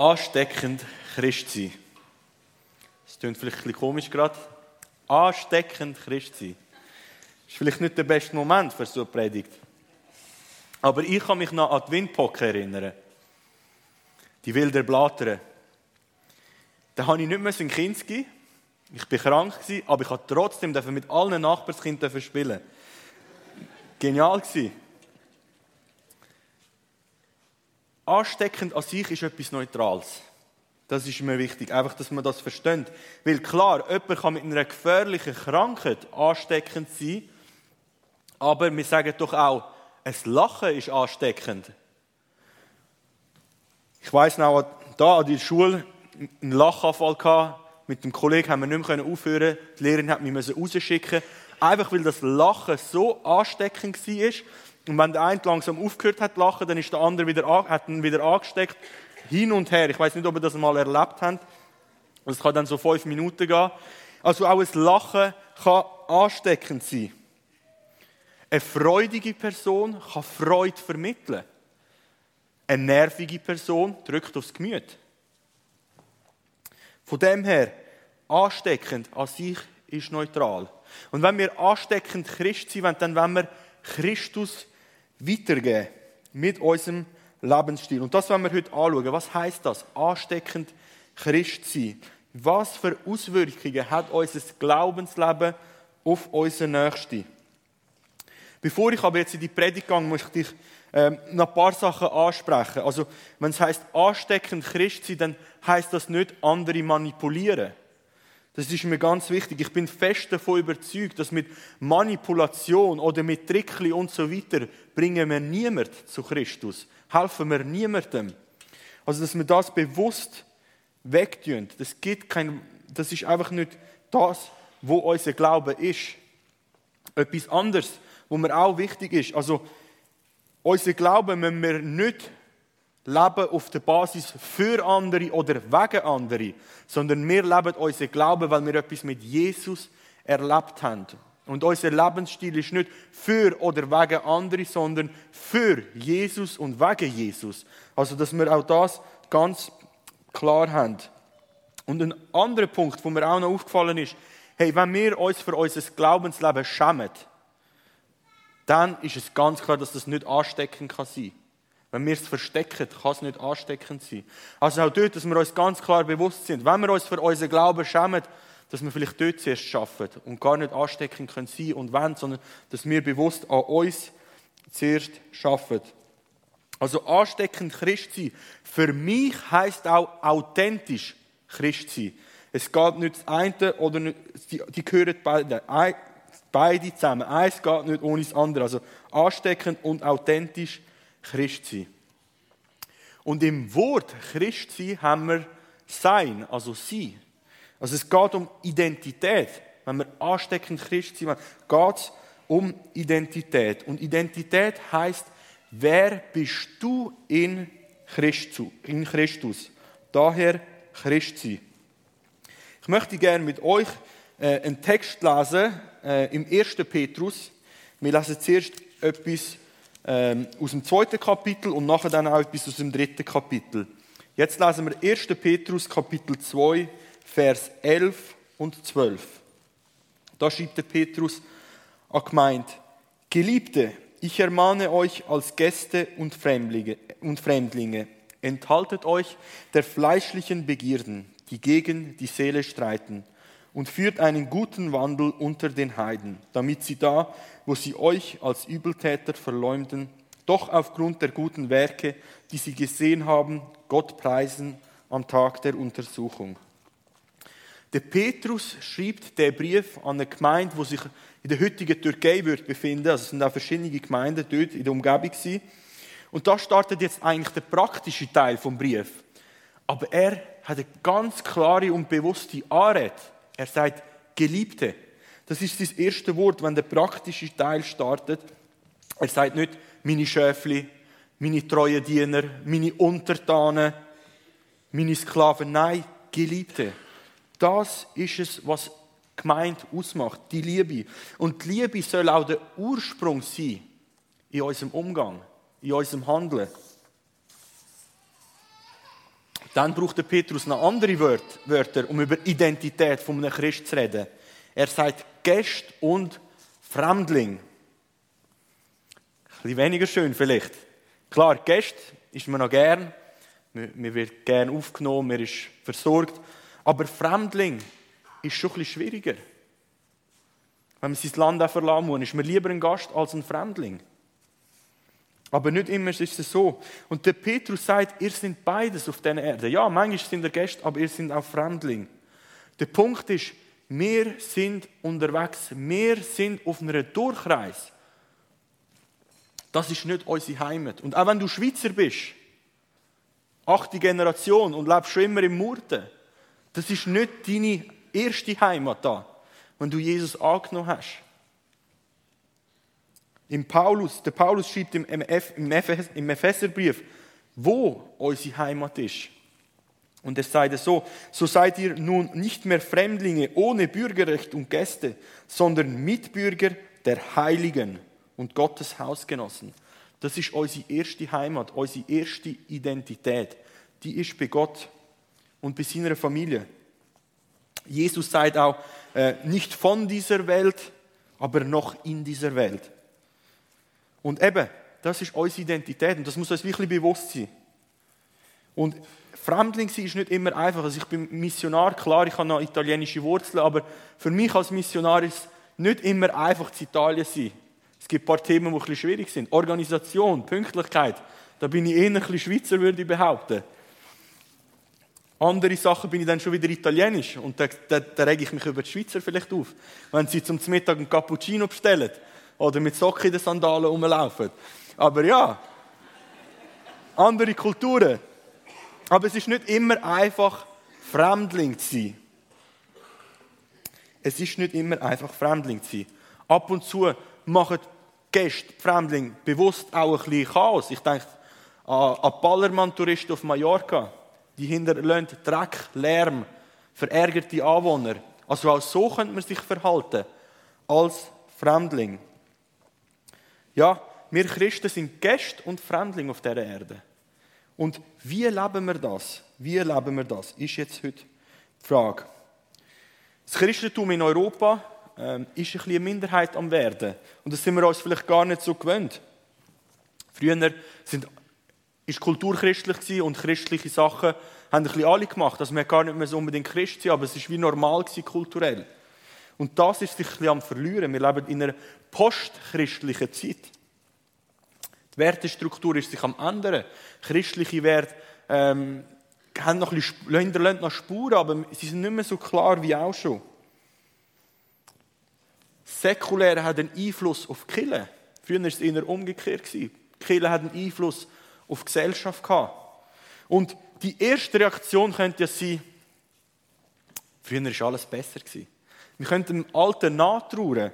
Ansteckend Christsein. Das klingt vielleicht ein bisschen komisch gerade. Ansteckend Christsein. Das ist vielleicht nicht der beste Moment für so eine Predigt. Aber ich kann mich noch an die Windpocken erinnern. Die wilden Blattern. Da habe ich nicht mehr in Kinski. Ich war krank, aber ich durfte trotzdem mit allen Nachbarskindern spielen. Genial war. Ansteckend an sich ist etwas Neutrales. Das ist mir wichtig, einfach, dass man das versteht. Weil klar, jemand kann mit einer gefährlichen Krankheit ansteckend sein, aber wir sagen doch auch, ein Lachen ist ansteckend. Ich weiss noch, da an der Schule einen Lachanfall hatte. Mit dem Kollegen haben wir nicht mehr aufhören. Die Lehrerin hat mich rausschicken. Einfach weil das Lachen so ansteckend war. Und wenn der eine langsam aufgehört hat zu lachen, dann ist der andere wieder angesteckt. Hin und her. Ich weiß nicht, ob ihr das mal erlebt habt. Es kann dann so 5 Minuten gehen. Also auch ein Lachen kann ansteckend sein. Eine freudige Person kann Freude vermitteln. Eine nervige Person drückt aufs Gemüt. Von dem her, ansteckend an sich ist neutral. Und wenn wir ansteckend Christ sind, dann wollen wir Christus weitergeben mit unserem Lebensstil. Und das wollen wir heute anschauen. Was heisst das? Ansteckend Christ sein. Was für Auswirkungen hat unser Glaubensleben auf unseren Nächsten? Bevor ich aber jetzt in die Predigt gehe, möchte ich noch ein paar Sachen ansprechen. Also, wenn es heisst ansteckend Christ sein, dann heisst das nicht andere manipulieren. Das ist mir ganz wichtig. Ich bin fest davon überzeugt, dass mit Manipulation oder mit Trickli und so weiter bringen wir niemanden zu Christus. Helfen wir niemandem. Also, dass wir das bewusst wegtun. Das ist einfach nicht das, wo unser Glaube ist. Etwas anderes, was mir auch wichtig ist. Also, unser Glaube müssen wir nicht leben auf der Basis für andere oder wegen andere, sondern wir leben unseren Glauben, weil wir etwas mit Jesus erlebt haben. Und unser Lebensstil ist nicht für oder wegen andere, sondern für Jesus und wegen Jesus. Also, dass wir auch das ganz klar haben. Und ein anderer Punkt, der mir auch noch aufgefallen ist, hey, wenn wir uns für unser Glaubensleben schämen, dann ist es ganz klar, dass das nicht ansteckend sein kann. Wenn wir es verstecken, kann es nicht ansteckend sein. Also auch dort, dass wir uns ganz klar bewusst sind, wenn wir uns für unseren Glauben schämen, dass wir vielleicht dort zuerst arbeiten und gar nicht ansteckend sein können und wollen, sondern dass wir bewusst an uns zuerst arbeiten. Also ansteckend Christ sein, für mich heisst auch authentisch Christ sein. Es geht nicht das eine oder nicht, die gehören beide zusammen. Eins geht nicht ohne das andere. Also ansteckend und authentisch Christ sein. Und im Wort Christ sein haben wir sein, also sein. Also es geht um Identität. Wenn wir ansteckend Christ sind, geht es um Identität. Und Identität heisst, wer bist du in Christus? Daher Christ sein. Ich möchte gerne mit euch einen Text lesen im 1. Petrus. Wir lesen zuerst etwas aus dem 2. Kapitel und nachher dann auch etwas aus dem 3. Kapitel. Jetzt lesen wir 1. Petrus Kapitel 2, Vers 11 und 12. Da schreibt der Petrus an die Gemeinde: Geliebte, ich ermahne euch als Gäste und Fremdlinge, enthaltet euch der fleischlichen Begierden, die gegen die Seele streiten, und führt einen guten Wandel unter den Heiden, damit sie da, wo sie euch als Übeltäter verleumden, doch aufgrund der guten Werke, die sie gesehen haben, Gott preisen am Tag der Untersuchung. Der Petrus schreibt den Brief an eine Gemeinde, die sich in der heutigen Türkei befindet. Also es sind auch verschiedene Gemeinden dort in der Umgebung. Und da startet jetzt eigentlich der praktische Teil des Briefes. Aber er hat eine ganz klare und bewusste Anrede. Er sagt, Geliebte. Das ist sein erstes Wort, wenn der praktische Teil startet. Er sagt nicht, meine Schäfli, meine treuen Diener, meine Untertanen, meine Sklaven. Nein, Geliebte. Das ist es, was Gemeinde ausmacht, die Liebe. Und die Liebe soll auch der Ursprung sein in unserem Umgang, in unserem Handeln. Dann braucht der Petrus noch andere Wörter, um über die Identität eines Christen zu reden. Er sagt Gast und Fremdling. Ein bisschen weniger schön vielleicht. Klar, Gast ist man noch gern. Man wird gern aufgenommen, man ist versorgt. Aber Fremdling ist schon ein bisschen schwieriger. Wenn man sein Land auch verlassen muss, ist man lieber ein Gast als ein Fremdling. Aber nicht immer ist es so. Und der Petrus sagt, ihr seid beides auf dieser Erde. Ja, manchmal sind ihr Gäste, aber ihr seid auch Fremdling. Der Punkt ist, wir sind unterwegs. Wir sind auf einer Durchreise. Das ist nicht unsere Heimat. Und auch wenn du Schweizer bist, 8. Generation und lebst schon immer im Murten, das ist nicht deine erste Heimat da, wenn du Jesus angenommen hast. Der Paulus schreibt im Epheserbrief, wo unsere Heimat ist. Und es sagt so: So seid ihr nun nicht mehr Fremdlinge ohne Bürgerrecht und Gäste, sondern Mitbürger der Heiligen und Gottes Hausgenossen. Das ist unsere erste Heimat, unsere erste Identität. Die ist bei Gott und bei seiner Familie. Jesus sagt auch, nicht von dieser Welt, aber noch in dieser Welt. Und eben, das ist unsere Identität und das muss uns wirklich bewusst sein. Und Fremdling sein ist nicht immer einfach. Also ich bin Missionar, klar, ich habe noch italienische Wurzeln, aber für mich als Missionar ist es nicht immer einfach, zu Italien zu sein. Es gibt ein paar Themen, die ein bisschen schwierig sind. Organisation, Pünktlichkeit, da bin ich eher ein bisschen Schweizer, würde ich behaupten. Andere Sachen bin ich dann schon wieder italienisch und da rege ich mich über die Schweizer vielleicht auf. Wenn sie zum Mittag einen Cappuccino bestellen, oder mit Socken in den Sandalen rumlaufen. Aber ja, andere Kulturen. Aber es ist nicht immer einfach, Fremdling zu sein. Ab und zu machen Gäste, Fremdling, bewusst auch ein bisschen Chaos. Ich denke an Ballermann-Touristen auf Mallorca. Die hinterlassen Dreck, Lärm, verärgerte Anwohner. Also auch so könnte man sich verhalten, als Fremdling. Ja, wir Christen sind Gäste und Fremdling auf dieser Erde. Und wie leben wir das? Ist jetzt heute die Frage. Das Christentum in Europa ist ein bisschen eine Minderheit am Werden. Und das sind wir uns vielleicht gar nicht so gewöhnt. Früher war die Kultur christlich und christliche Sachen haben ein bisschen alle gemacht. Also man gar nicht mehr so unbedingt Christ sein, aber es war wie normal kulturell. Und das ist sich ein bisschen am Verlieren. Wir leben in einer postchristlichen Zeit. Die Wertestruktur ist sich am ändern. Christliche Werte haben noch ein bisschen, hinterlassen noch Spuren, aber sie sind nicht mehr so klar wie auch schon. Säkulär hat einen Einfluss auf die Kirche. Früher war es eher umgekehrt. Die Kirche hat einen Einfluss auf die Gesellschaft gehabt. Und die erste Reaktion könnte ja sein, früher war alles besser. Wir könnten dem Alten nachtrauern.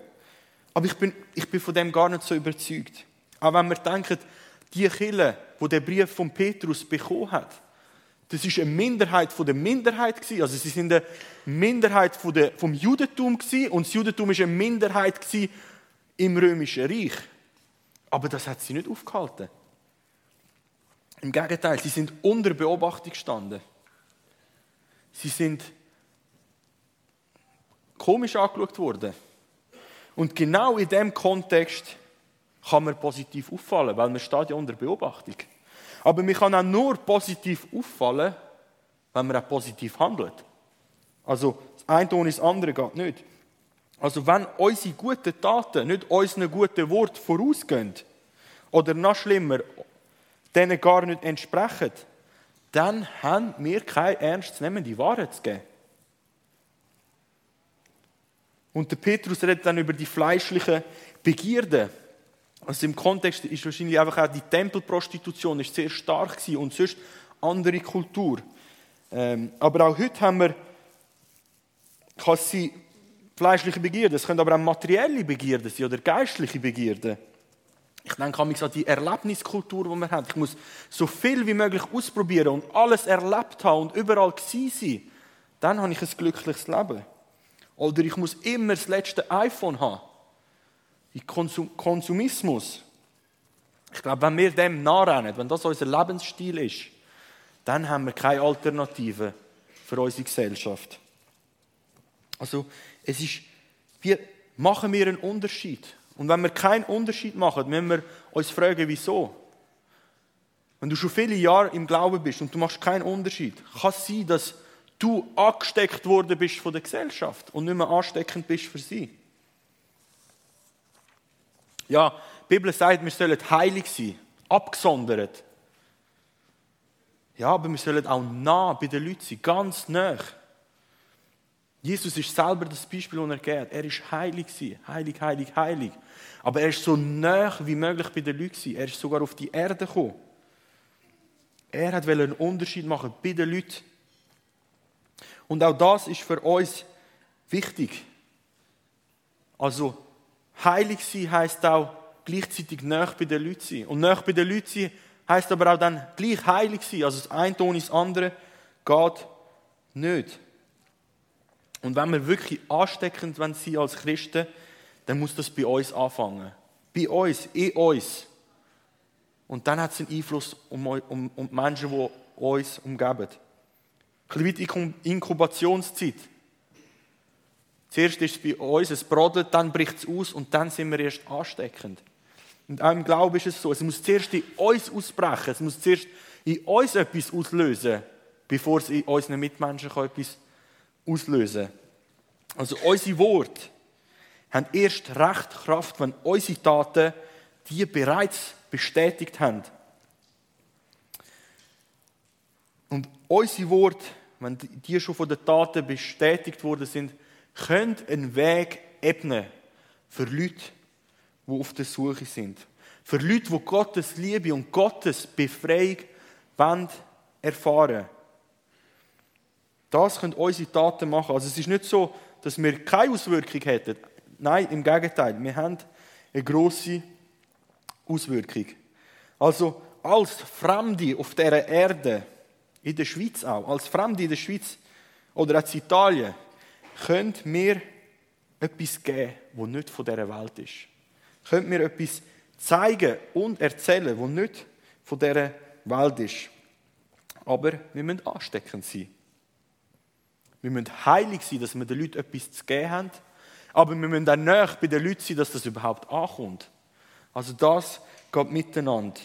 Aber ich bin von dem gar nicht so überzeugt. Auch wenn wir denken, die Kirche, die den Brief von Petrus bekommen hat, das war eine Minderheit von der Minderheit. Also sie waren eine Minderheit vom Judentum und das Judentum war eine Minderheit im Römischen Reich. Aber das hat sie nicht aufgehalten. Im Gegenteil, sie sind unter Beobachtung gestanden. Sie sind komisch angeschaut worden. Und genau in diesem Kontext kann man positiv auffallen, weil man steht ja unter Beobachtung. Aber man kann auch nur positiv auffallen, wenn man auch positiv handelt. Also das eine ohne das andere geht nicht. Also wenn unsere guten Taten nicht unseren guten Worten vorausgehen oder noch schlimmer, denen gar nicht entsprechen, dann haben wir keine ernstzunehmende Ware zu geben. Und der Petrus redet dann über die fleischlichen Begierden. Also im Kontext ist wahrscheinlich einfach auch die Tempelprostitution ist sehr stark gewesen und sonst andere Kultur. Aber auch heute haben wir fleischliche Begierden. Es können aber auch materielle Begierden sein oder geistliche Begierden. Ich denke an die Erlebniskultur, die wir haben. Ich muss so viel wie möglich ausprobieren und alles erlebt haben und überall gewesen sein. Dann habe ich ein glückliches Leben. Oder ich muss immer das letzte iPhone haben. Konsumismus. Ich glaube, wenn wir dem nachrennen, wenn das unser Lebensstil ist, dann haben wir keine Alternative für unsere Gesellschaft. Also es ist, wie machen wir einen Unterschied? Und wenn wir keinen Unterschied machen, müssen wir uns fragen, wieso? Wenn du schon viele Jahre im Glauben bist und du machst keinen Unterschied, kann es sein, dass du angesteckt worden bist von der Gesellschaft und nicht mehr ansteckend bist für sie. Ja, die Bibel sagt, wir sollen heilig sein, abgesondert. Ja, aber wir sollen auch nah bei den Leuten sein, ganz nah. Jesus ist selber das Beispiel, das er gibt. Er war heilig, heilig, heilig, heilig. Aber er war so nah wie möglich bei den Leuten. Er ist sogar auf die Erde gekommen. Er wollte einen Unterschied machen bei den Leuten. Und auch das ist für uns wichtig. Also, heilig sein heisst auch gleichzeitig nah bei den Leuten sein. Und nah bei den Leuten sein heisst aber auch dann gleich heilig sein. Also das eine ohne das andere geht nicht. Und wenn wir wirklich ansteckend sein als Christen, dann muss das bei uns anfangen. Bei uns, in uns. Und dann hat es einen Einfluss um die Menschen, die uns umgeben. Ein bisschen wie die Inkubationszeit. Zuerst ist es bei uns, es brodelt, dann bricht es aus und dann sind wir erst ansteckend. Und auch im Glauben ist es so, es muss zuerst in uns ausbrechen, es muss zuerst in uns etwas auslösen, bevor es in unseren Mitmenschen etwas auslösen kann. Also unsere Worte haben erst recht Kraft, wenn unsere Taten die bereits bestätigt haben. Und unsere Worte, wenn die schon von den Taten bestätigt worden sind, können einen Weg ebnen für Leute, die auf der Suche sind. Für Leute, die Gottes Liebe und Gottes Befreiung erfahren wollen. Das können unsere Taten machen. Also es ist nicht so, dass wir keine Auswirkung hätten. Nein, im Gegenteil. Wir haben eine grosse Auswirkung. Also als Fremde auf dieser Erde, in der Schweiz auch, als Fremde in der Schweiz oder auch in Italien, könnt mir etwas geben, das nicht von dieser Welt ist. Könnt mir etwas zeigen und erzählen, das nicht von dieser Welt ist. Aber wir müssen ansteckend sein. Wir müssen heilig sein, dass wir den Leuten etwas zu geben haben. Aber wir müssen auch nahe bei den Leuten sein, dass das überhaupt ankommt. Also das geht miteinander.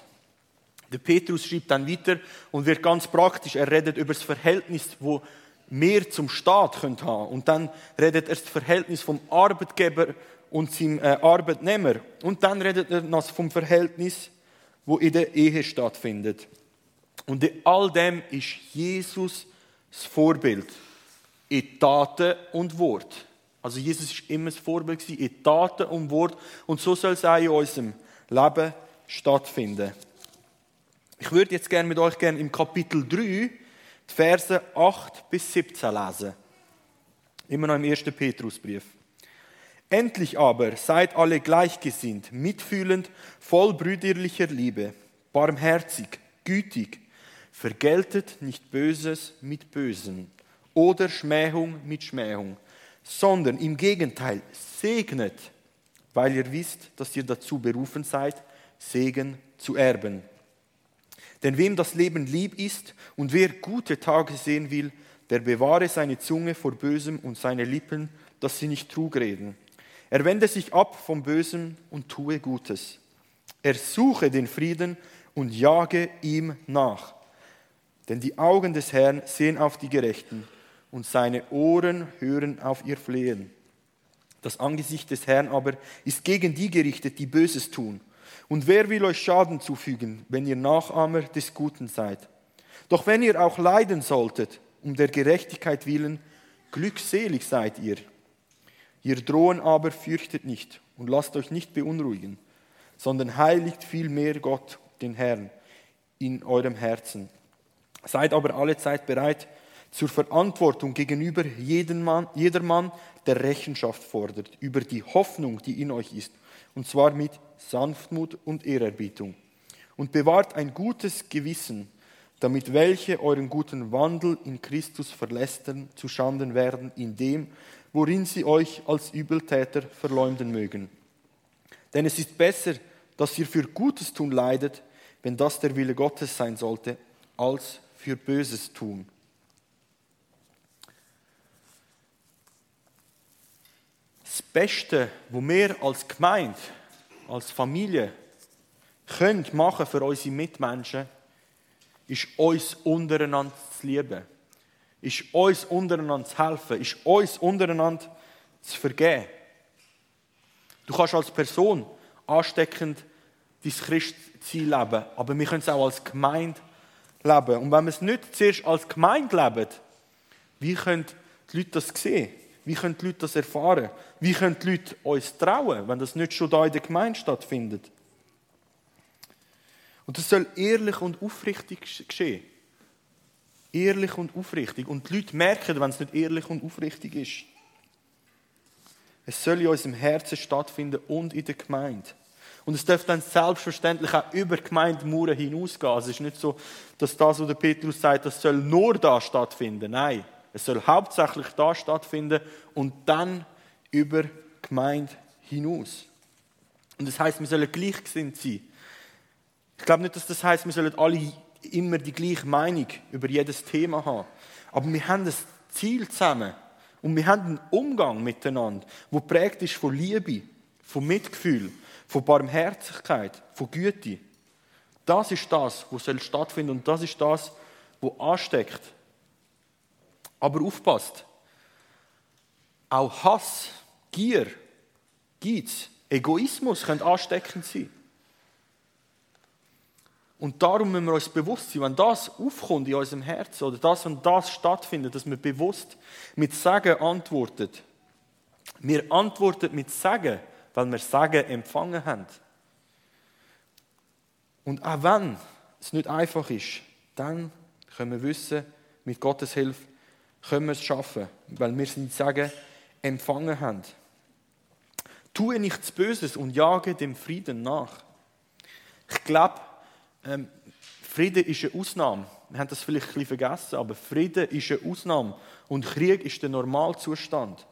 Der Petrus schreibt dann weiter und wird ganz praktisch. Er redet über das Verhältnis, das mehr zum Staat haben können. Und dann redet er das Verhältnis vom Arbeitgeber und seinem Arbeitnehmer. Und dann redet er noch vom Verhältnis, das in der Ehe stattfindet. Und in all dem ist Jesus das Vorbild. In Taten und Wort. Also Jesus war immer das Vorbild, in Taten und Wort. Und so soll es auch in unserem Leben stattfinden. Ich würde jetzt gerne mit euch im Kapitel 3 die Verse 8 bis 17 lesen. Immer noch im 1. Petrusbrief. Endlich aber seid alle gleichgesinnt, mitfühlend, voll brüderlicher Liebe, barmherzig, gütig, vergeltet nicht Böses mit Bösen oder Schmähung mit Schmähung, sondern im Gegenteil segnet, weil ihr wisst, dass ihr dazu berufen seid, Segen zu erben. Denn wem das Leben lieb ist und wer gute Tage sehen will, der bewahre seine Zunge vor Bösem und seine Lippen, dass sie nicht Trug reden. Er wende sich ab vom Bösen und tue Gutes. Er suche den Frieden und jage ihm nach. Denn die Augen des Herrn sehen auf die Gerechten und seine Ohren hören auf ihr Flehen. Das Angesicht des Herrn aber ist gegen die gerichtet, die Böses tun. Und wer will euch Schaden zufügen, wenn ihr Nachahmer des Guten seid? Doch wenn ihr auch leiden solltet, um der Gerechtigkeit willen, glückselig seid ihr. Ihr Drohen aber fürchtet nicht und lasst euch nicht beunruhigen, sondern heiligt vielmehr Gott, den Herrn, in eurem Herzen. Seid aber allezeit bereit zur Verantwortung gegenüber jedermann, der Rechenschaft fordert, über die Hoffnung, die in euch ist, und zwar mit Sanftmut und Ehrerbietung. Und bewahrt ein gutes Gewissen, damit welche euren guten Wandel in Christus verlästern, zu Schanden werden in dem, worin sie euch als Übeltäter verleumden mögen. Denn es ist besser, dass ihr für Gutes tun leidet, wenn das der Wille Gottes sein sollte, als für Böses tun. Das Beste, was wir als Gemeinde, als Familie können machen für unsere Mitmenschen, ist uns untereinander zu lieben, ist uns untereinander zu helfen, ist uns untereinander zu vergeben. Du kannst als Person ansteckend dein Christsein leben, aber wir können es auch als Gemeinde leben. Und wenn wir es nicht zuerst als Gemeinde leben, wie können die Leute das sehen? Wie können die Leute das erfahren? Wie können die Leute uns trauen, wenn das nicht schon da in der Gemeinde stattfindet? Und das soll ehrlich und aufrichtig geschehen. Ehrlich und aufrichtig. Und die Leute merken, wenn es nicht ehrlich und aufrichtig ist. Es soll in unserem Herzen stattfinden und in der Gemeinde. Und es darf dann selbstverständlich auch über die Gemeindemauern hinausgehen. Es ist nicht so, dass das, was der Petrus sagt, das soll nur da stattfinden. Nein, es soll hauptsächlich da stattfinden und dann über die Gemeinde hinaus. Und das heisst, wir sollen gleichgesinnt sein. Ich glaube nicht, dass das heisst, wir sollen alle immer die gleiche Meinung über jedes Thema haben. Aber wir haben ein Ziel zusammen. Und wir haben einen Umgang miteinander, der geprägt ist von Liebe, von Mitgefühl, von Barmherzigkeit, von Güte. Das ist das, was stattfinden soll und das ist das, was ansteckt. Aber aufpasst, auch Hass, Gier, Geiz, Egoismus können ansteckend sein. Und darum müssen wir uns bewusst sein, wenn das aufkommt in unserem Herzen oder das, wenn das stattfindet, dass wir bewusst mit Segen antworten. Wir antworten mit Segen, weil wir Segen empfangen haben. Und auch wenn es nicht einfach ist, dann können wir wissen, mit Gottes Hilfe können wir es schaffen, weil wir sein Segen empfangen haben. Tue nichts Böses und jage dem Frieden nach. Ich glaube, Frieden ist eine Ausnahme. Wir haben das vielleicht ein bisschen vergessen, aber Frieden ist eine Ausnahme. Und Krieg ist der Normalzustand.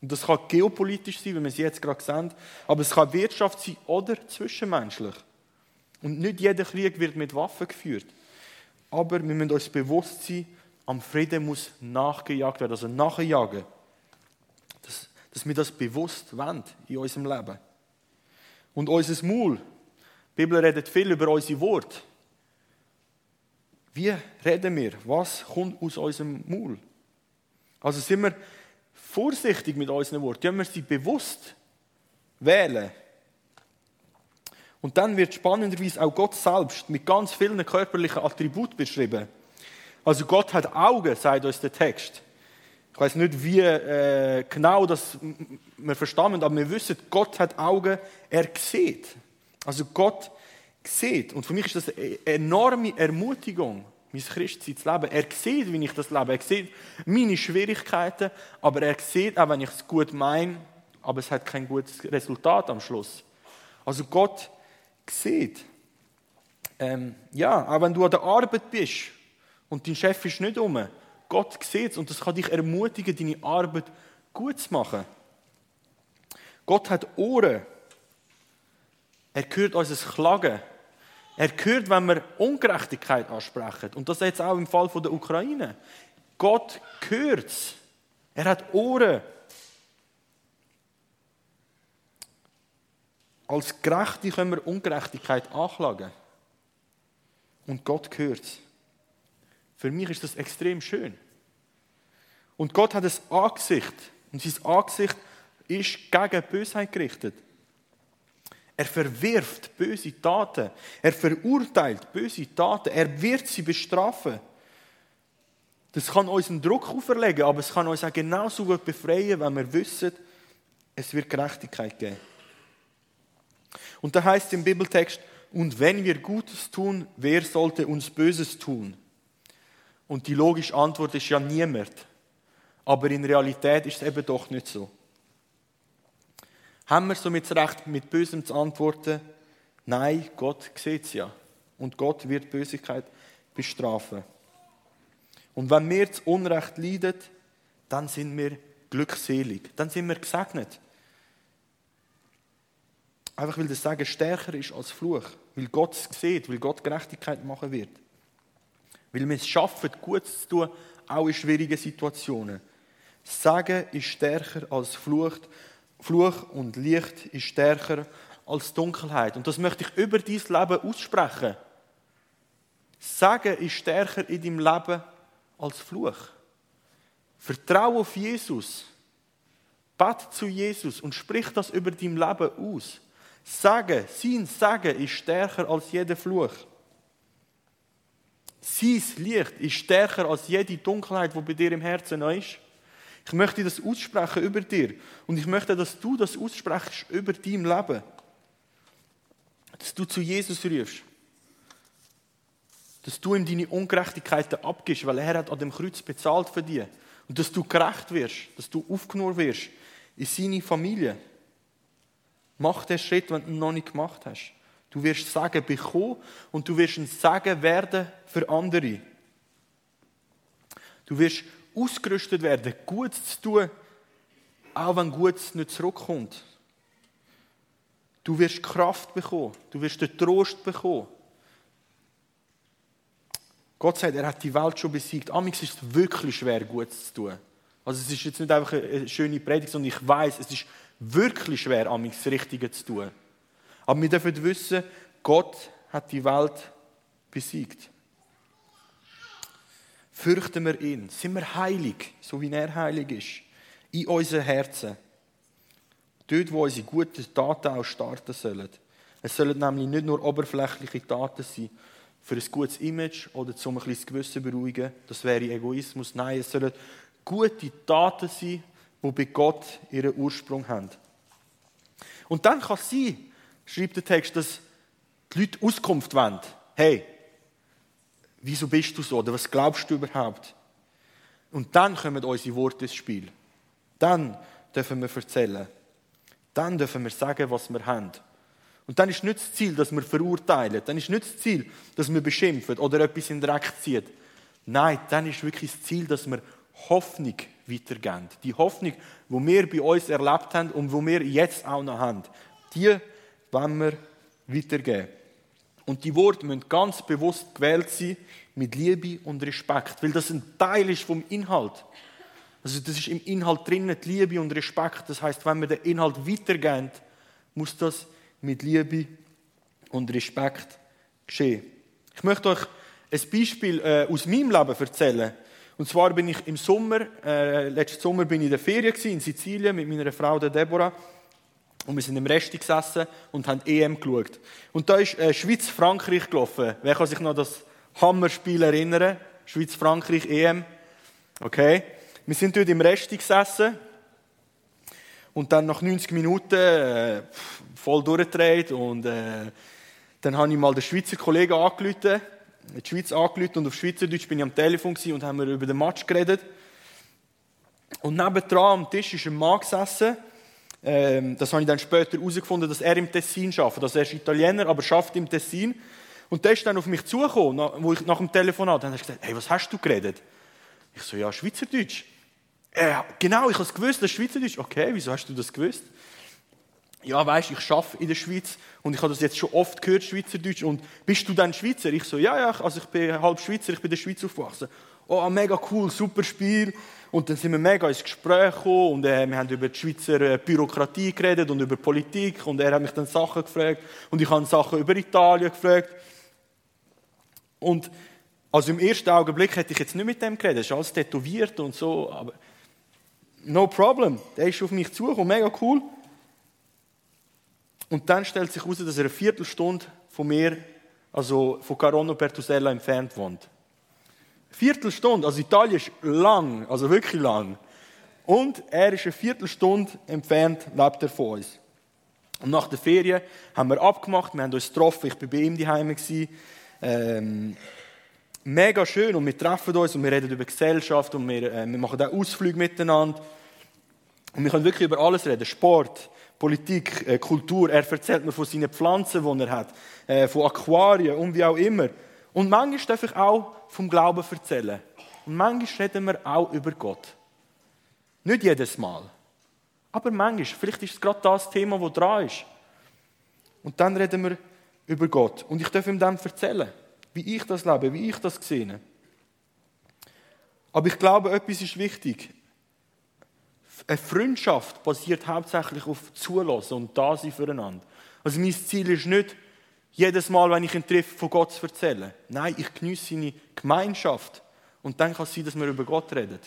Und das kann geopolitisch sein, wie wir es jetzt gerade sehen, aber es kann Wirtschaft sein oder zwischenmenschlich. Und nicht jeder Krieg wird mit Waffen geführt. Aber wir müssen uns bewusst sein, am Frieden muss nachgejagt werden, also nachjagen. Dass wir das bewusst wollen in unserem Leben. Und unser Maul. Die Bibel redet viel über unsere Worte. Wie reden wir? Was kommt aus unserem Maul? Also sind wir vorsichtig mit unseren Worten. Können wir sie bewusst wählen? Und dann wird spannenderweise auch Gott selbst mit ganz vielen körperlichen Attributen beschrieben. Also Gott hat Augen, sagt uns der Text. Ich weiß nicht, wie genau das wir verstanden, aber wir wissen, Gott hat Augen, er sieht. Also Gott sieht, und für mich ist das eine enorme Ermutigung, mein Christsein zu leben. Er sieht, wie ich das lebe. Er sieht meine Schwierigkeiten, aber er sieht auch, wenn ich es gut meine, aber es hat kein gutes Resultat am Schluss. Also Gott sieht. Auch wenn du an der Arbeit bist und dein Chef ist nicht um, Gott sieht es und das kann dich ermutigen, deine Arbeit gut zu machen. Gott hat Ohren. Er hört unser Klagen. Er hört, wenn wir Ungerechtigkeit ansprechen. Und das jetzt auch im Fall der Ukraine. Gott hört es. Er hat Ohren. Als Gerechte können wir Ungerechtigkeit anklagen. Und Gott hört es. Für mich ist das extrem schön. Und Gott hat ein Angesicht. Und sein Angesicht ist gegen Bösheit gerichtet. Er verwirft böse Taten. Er verurteilt böse Taten. Er wird sie bestrafen. Das kann uns einen Druck auferlegen, aber es kann uns auch genauso gut befreien, wenn wir wissen, es wird Gerechtigkeit geben. Und da heißt es im Bibeltext, und wenn wir Gutes tun, wer sollte uns Böses tun? Und die logische Antwort ist ja niemand. Aber in Realität ist es eben doch nicht so. Haben wir somit das Recht, mit Bösem zu antworten? Nein, Gott sieht es ja. Und Gott wird Bösigkeit bestrafen. Und wenn wir zu Unrecht leiden, dann sind wir glückselig. Dann sind wir gesegnet. Einfach weil das Segen stärker ist als Fluch. Weil Gott es sieht, weil Gott Gerechtigkeit machen wird. Weil wir es schaffen, Gutes zu tun, auch in schwierigen Situationen. Segen ist stärker als Fluch und Licht ist stärker als Dunkelheit. Und das möchte ich über dein Leben aussprechen. Segen ist stärker in deinem Leben als Fluch. Vertraue auf Jesus. Bete zu Jesus und sprich das über dein Leben aus. Segen, sein Segen ist stärker als jeder Fluch. Sein Licht ist stärker als jede Dunkelheit, die bei dir im Herzen ist. Ich möchte das aussprechen über dir. Und ich möchte, dass du das aussprichst über dein Leben. Dass du zu Jesus rufst. Dass du ihm deine Ungerechtigkeiten abgibst, weil er hat an dem Kreuz bezahlt für dich. Und dass du gerecht wirst, dass du aufgenommen wirst in seine Familie. Mach den Schritt, wenn du ihn noch nicht gemacht hast. Du wirst Segen bekommen und du wirst ein Segen werden für andere. Du wirst ausgerüstet werden, Gutes zu tun, auch wenn Gutes nicht zurückkommt. Du wirst Kraft bekommen, du wirst den Trost bekommen. Gott sagt, er hat die Welt schon besiegt. Amix ist es wirklich schwer, Gutes zu tun. Also es ist jetzt nicht einfach eine schöne Predigt, sondern ich weiss, es ist wirklich schwer, amix das Richtige zu tun. Aber wir dürfen wissen, Gott hat die Welt besiegt. Fürchten wir ihn. Sind wir heilig, so wie er heilig ist. In unseren Herzen. Dort, wo unsere guten Taten auch starten sollen. Es sollen nämlich nicht nur oberflächliche Taten sein, für ein gutes Image oder um ein bisschen das Gewissen zu beruhigen. Das wäre Egoismus. Nein, es sollen gute Taten sein, die bei Gott ihren Ursprung haben. Und dann kann es sein, schreibt der Text, dass die Leute Auskunft wollen. Hey, wieso bist du so? Oder was glaubst du überhaupt? Und dann kommen unsere Worte ins Spiel. Dann dürfen wir erzählen. Dann dürfen wir sagen, was wir haben. Und dann ist nicht das Ziel, dass wir verurteilen. Dann ist nicht das Ziel, dass wir beschimpfen oder etwas in den Dreck ziehen. Nein, dann ist wirklich das Ziel, dass wir Hoffnung weitergeben. Die Hoffnung, die wir bei uns erlebt haben und die wir jetzt auch noch haben. Die wollen wir weitergeben. Und die Worte müssen ganz bewusst gewählt sein, mit Liebe und Respekt. Weil das ein Teil ist vom Inhalt. Also das ist im Inhalt drin, die Liebe und Respekt. Das heisst, wenn wir den Inhalt weitergeben, muss das mit Liebe und Respekt geschehen. Ich möchte euch ein Beispiel aus meinem Leben erzählen. Und zwar bin ich im Sommer, letzten Sommer bin ich in der Ferien gewesen, in Sizilien mit meiner Frau der Deborah. Und wir sind im Resti gesessen und haben EM geschaut. Und da ist Schweiz-Frankreich gelaufen. Wer kann sich noch an das Hammerspiel erinnern? Schweiz-Frankreich, EM. Okay. Wir sind dort im Resti gesessen. Und dann nach 90 Minuten voll durchgedreht und dann habe ich mal den Schweizer Kollegen angerufen, in die Schweiz angerufen und auf Schweizerdeutsch bin ich am Telefon und haben wir über den Match geredet. Und nebendran am Tisch ist ein Mann gesessen, das habe ich dann später herausgefunden, dass er im Tessin arbeitet, also er ist Italiener, aber arbeitet im Tessin. Und der ist dann auf mich zugekommen, wo ich nach dem Telefonat, dann hat er gesagt, hey, was hast du geredet? Ich so, ja, Schweizerdeutsch. Genau, ich habe es gewusst, das ist Schweizerdeutsch. Okay, wieso hast du das gewusst? Ja, weisst, ich arbeite in der Schweiz und ich habe das jetzt schon oft gehört, Schweizerdeutsch. Und bist du dann Schweizer? Ich so, ja, also ich bin halb Schweizer, ich bin in der Schweiz aufgewachsen. Oh, mega cool, super Spiel. Und dann sind wir mega ins Gespräch gekommen und wir haben über die Schweizer Bürokratie geredet und über Politik und er hat mich dann Sachen gefragt und ich habe Sachen über Italien gefragt. Und also im ersten Augenblick hätte ich jetzt nicht mit dem geredet, es war alles tätowiert und so, aber no problem, der ist auf mich zugekommen, mega cool. Und dann stellt sich heraus, dass er eine Viertelstunde von mir, also von Caronno Pertusella entfernt wohnt. Viertelstunde, also Italien ist lang, also wirklich lang. Und er ist eine Viertelstunde entfernt, lebt er von uns. Und nach der Ferien haben wir abgemacht, wir haben uns getroffen, ich war bei ihm daheim. Mega schön und wir treffen uns und wir reden über Gesellschaft und wir machen auch Ausflüge miteinander. Und wir können wirklich über alles reden, Sport, Politik, Kultur. Er erzählt mir von seinen Pflanzen, die er hat, von Aquarien und wie auch immer. Und manchmal darf ich auch vom Glauben erzählen. Und manchmal reden wir auch über Gott. Nicht jedes Mal, aber manchmal. Vielleicht ist es gerade das Thema, das dran ist. Und dann reden wir über Gott. Und ich darf ihm dann erzählen, wie ich das lebe, wie ich das sehe. Aber ich glaube, etwas ist wichtig. Eine Freundschaft basiert hauptsächlich auf Zulassen und Dasein füreinander. Also mein Ziel ist nicht, jedes Mal, wenn ich ihn treffe, von Gott zu erzählen. Nein, ich geniesse seine Gemeinschaft. Und dann kann es sein, dass wir über Gott reden.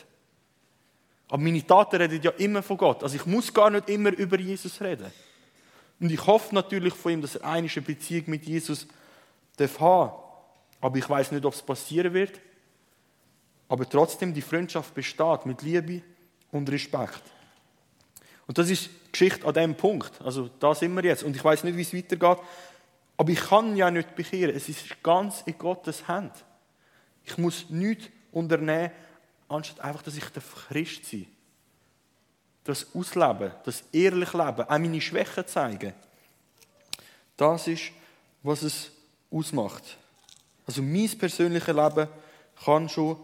Aber meine Taten reden ja immer von Gott. Also ich muss gar nicht immer über Jesus reden. Und ich hoffe natürlich von ihm, dass er eine Beziehung mit Jesus haben darf. Aber ich weiß nicht, ob es passieren wird. Aber trotzdem, die Freundschaft besteht mit Liebe und Respekt. Und das ist die Geschichte an diesem Punkt. Also da sind wir jetzt. Und ich weiß nicht, wie es weitergeht. Aber ich kann ja nicht bekehren. Es ist ganz in Gottes Hand. Ich muss nichts unternehmen, anstatt einfach, dass ich Christ sein darf. Das Ausleben, das ehrliche Leben, auch meine Schwächen zeigen. Das ist, was es ausmacht. Also mein persönliches Leben kann schon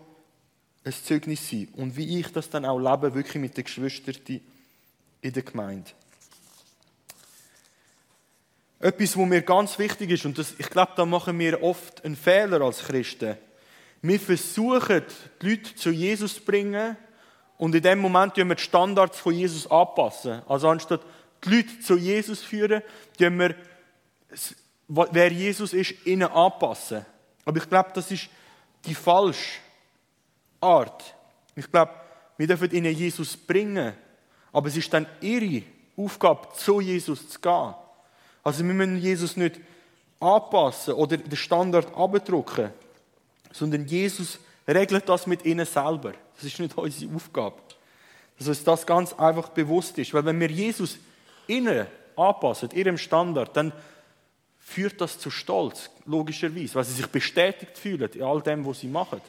ein Zeugnis sein. Und wie ich das dann auch lebe, wirklich mit den Geschwistern in der Gemeinde. Etwas, was mir ganz wichtig ist, und das, ich glaube, da machen wir oft einen Fehler als Christen. Wir versuchen, die Leute zu Jesus zu bringen und in dem Moment passen wir die Standards von Jesus anpassen. Also anstatt die Leute zu Jesus führen, passen wir, wer Jesus ist, ihnen anpassen. Aber ich glaube, das ist die falsche Art. Ich glaube, wir dürfen ihnen Jesus bringen, aber es ist dann ihre Aufgabe, zu Jesus zu gehen. Also wir müssen Jesus nicht anpassen oder den Standard runterdrücken, sondern Jesus regelt das mit ihnen selber. Das ist nicht unsere Aufgabe. Dass uns das ganz einfach bewusst ist. Weil wenn wir Jesus ihnen anpassen, ihrem Standard, dann führt das zu Stolz, logischerweise. Weil sie sich bestätigt fühlen in all dem, was sie machen.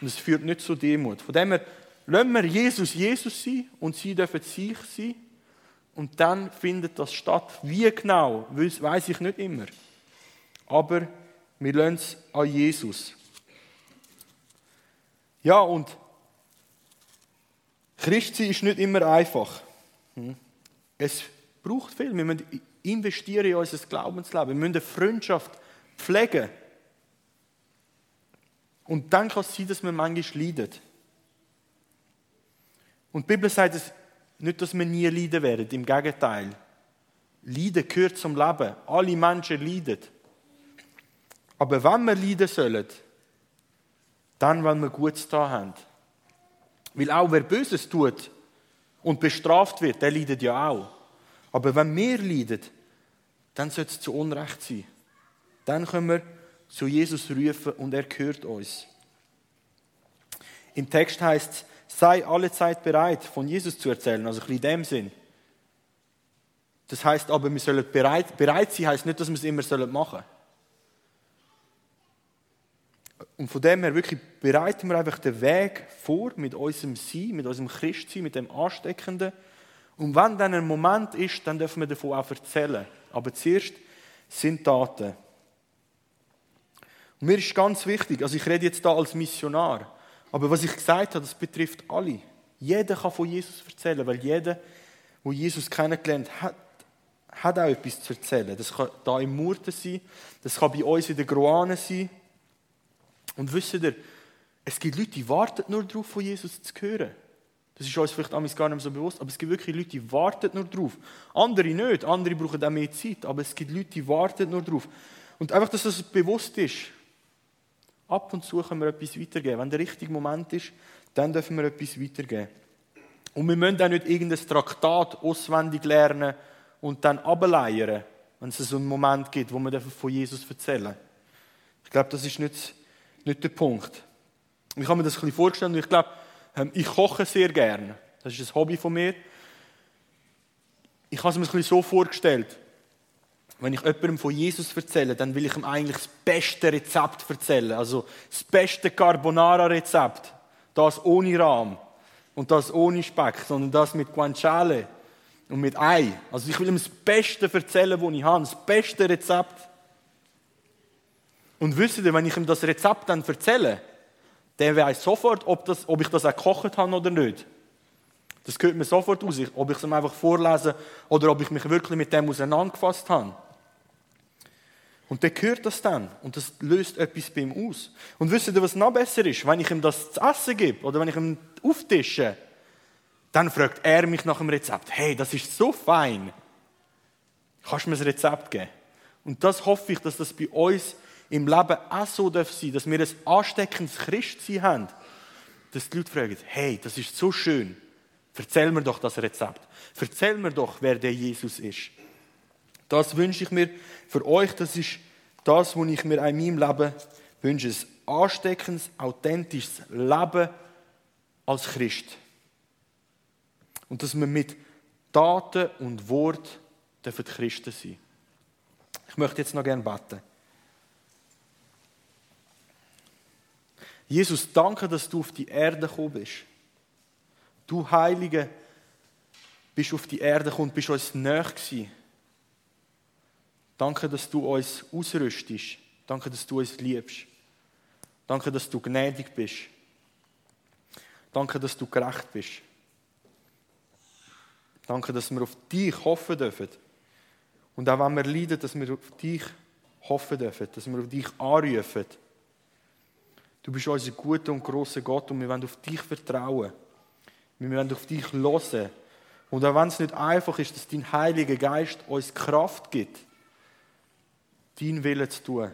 Und es führt nicht zu Demut. Von dem her, lassen wir Jesus Jesus sein und sie dürfen sich sein. Und dann findet das statt. Wie genau, weiss ich nicht immer. Aber wir lassen es an Jesus. Ja, und Christsein ist nicht immer einfach. Es braucht viel. Wir müssen investieren in unser Glaubensleben. Wir müssen eine Freundschaft pflegen. Und dann kann es sein, dass wir manchmal leiden. Und die Bibel sagt es, nicht, dass wir nie leiden werden, im Gegenteil. Leiden gehört zum Leben. Alle Menschen leiden. Aber wenn wir leiden sollen, dann, wenn wir Gutes getan haben. Weil auch wer Böses tut und bestraft wird, der leidet ja auch. Aber wenn wir leiden, dann sollte es zu Unrecht sein. Dann können wir zu Jesus rufen und er gehört uns. Im Text heißt es, sei allezeit bereit, von Jesus zu erzählen. Also ein bisschen in dem Sinn. Das heisst aber, wir sollen bereit sein, heisst nicht, dass wir es immer machen sollen. Und von dem her wirklich bereiten wir einfach den Weg vor mit unserem Sein, mit unserem Christsein, mit dem Ansteckenden. Und wenn dann ein Moment ist, dann dürfen wir davon auch erzählen. Aber zuerst sind Taten. Und mir ist ganz wichtig, also ich rede jetzt da als Missionar, aber was ich gesagt habe, das betrifft alle. Jeder kann von Jesus erzählen, weil jeder, der Jesus kennengelernt hat, hat auch etwas zu erzählen. Das kann da im Murten sein, das kann bei uns in der Groane sein. Und wisst ihr, es gibt Leute, die warten nur darauf, von Jesus zu hören. Das ist uns vielleicht damals gar nicht so bewusst, aber es gibt wirklich Leute, die warten nur darauf. Andere nicht, andere brauchen auch mehr Zeit, aber es gibt Leute, die warten nur darauf. Und einfach, dass das bewusst ist, ab und zu können wir etwas weitergeben. Wenn der richtige Moment ist, dann dürfen wir etwas weitergeben. Und wir müssen auch nicht irgendein Traktat auswendig lernen und dann runterleiern, wenn es so einen Moment gibt, wo wir von Jesus erzählen dürfen. Ich glaube, das ist nicht der Punkt. Ich habe mir das ein bisschen vorgestellt und ich glaube, ich koche sehr gerne. Das ist ein Hobby von mir. Ich habe es mir ein bisschen so vorgestellt, wenn ich jemandem von Jesus erzähle, dann will ich ihm eigentlich das beste Rezept erzählen. Also das beste Carbonara-Rezept. Das ohne Rahm. Und das ohne Speck. Sondern das mit Guanciale. Und mit Ei. Also ich will ihm das Beste erzählen, was ich habe. Das beste Rezept. Und wisst ihr, wenn ich ihm das Rezept dann erzähle, der weiss sofort, ob ich das auch gekocht habe oder nicht. Das hört mir sofort aus. Ob ich es ihm einfach vorlese oder ob ich mich wirklich mit dem auseinandergefasst habe. Und der hört das dann und das löst etwas bei ihm aus. Und wisst ihr, was noch besser ist? Wenn ich ihm das zu essen gebe oder wenn ich ihm auftische, dann fragt er mich nach dem Rezept. Hey, das ist so fein. Kannst du mir ein Rezept geben? Und das hoffe ich, dass das bei uns im Leben auch so sein darf, dass wir ein ansteckendes Christsein haben. Dass die Leute fragen, hey, das ist so schön. Erzähl mir doch das Rezept. Erzähl mir doch, wer der Jesus ist. Das wünsche ich mir für euch. Das ist das, was ich mir in meinem Leben wünsche. Ein ansteckendes, authentisches Leben als Christ. Und dass wir mit Taten und Wort Christen sein dürfen. Ich möchte jetzt noch gerne beten. Jesus, danke, dass du auf die Erde gekommen bist. Du Heilige bist auf die Erde gekommen und bist uns nahe gewesen. Danke, dass du uns ausrüstest. Danke, dass du uns liebst. Danke, dass du gnädig bist. Danke, dass du gerecht bist. Danke, dass wir auf dich hoffen dürfen. Und auch wenn wir leiden, dass wir auf dich hoffen dürfen. Dass wir auf dich anrufen. Du bist unser guter und grosser Gott und wir wollen auf dich vertrauen. Wir wollen auf dich hören. Und auch wenn es nicht einfach ist, dass dein Heiliger Geist uns Kraft gibt, dein Wille zu tun.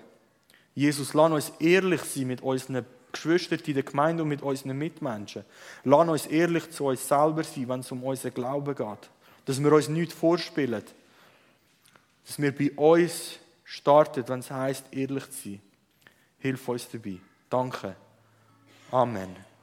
Jesus, lass uns ehrlich sein mit unseren Geschwistern in der Gemeinde und mit unseren Mitmenschen. Lass uns ehrlich zu uns selber sein, wenn es um unseren Glauben geht. Dass wir uns nichts vorspielen. Dass wir bei uns starten, wenn es heisst, ehrlich zu sein. Hilf uns dabei. Danke. Amen.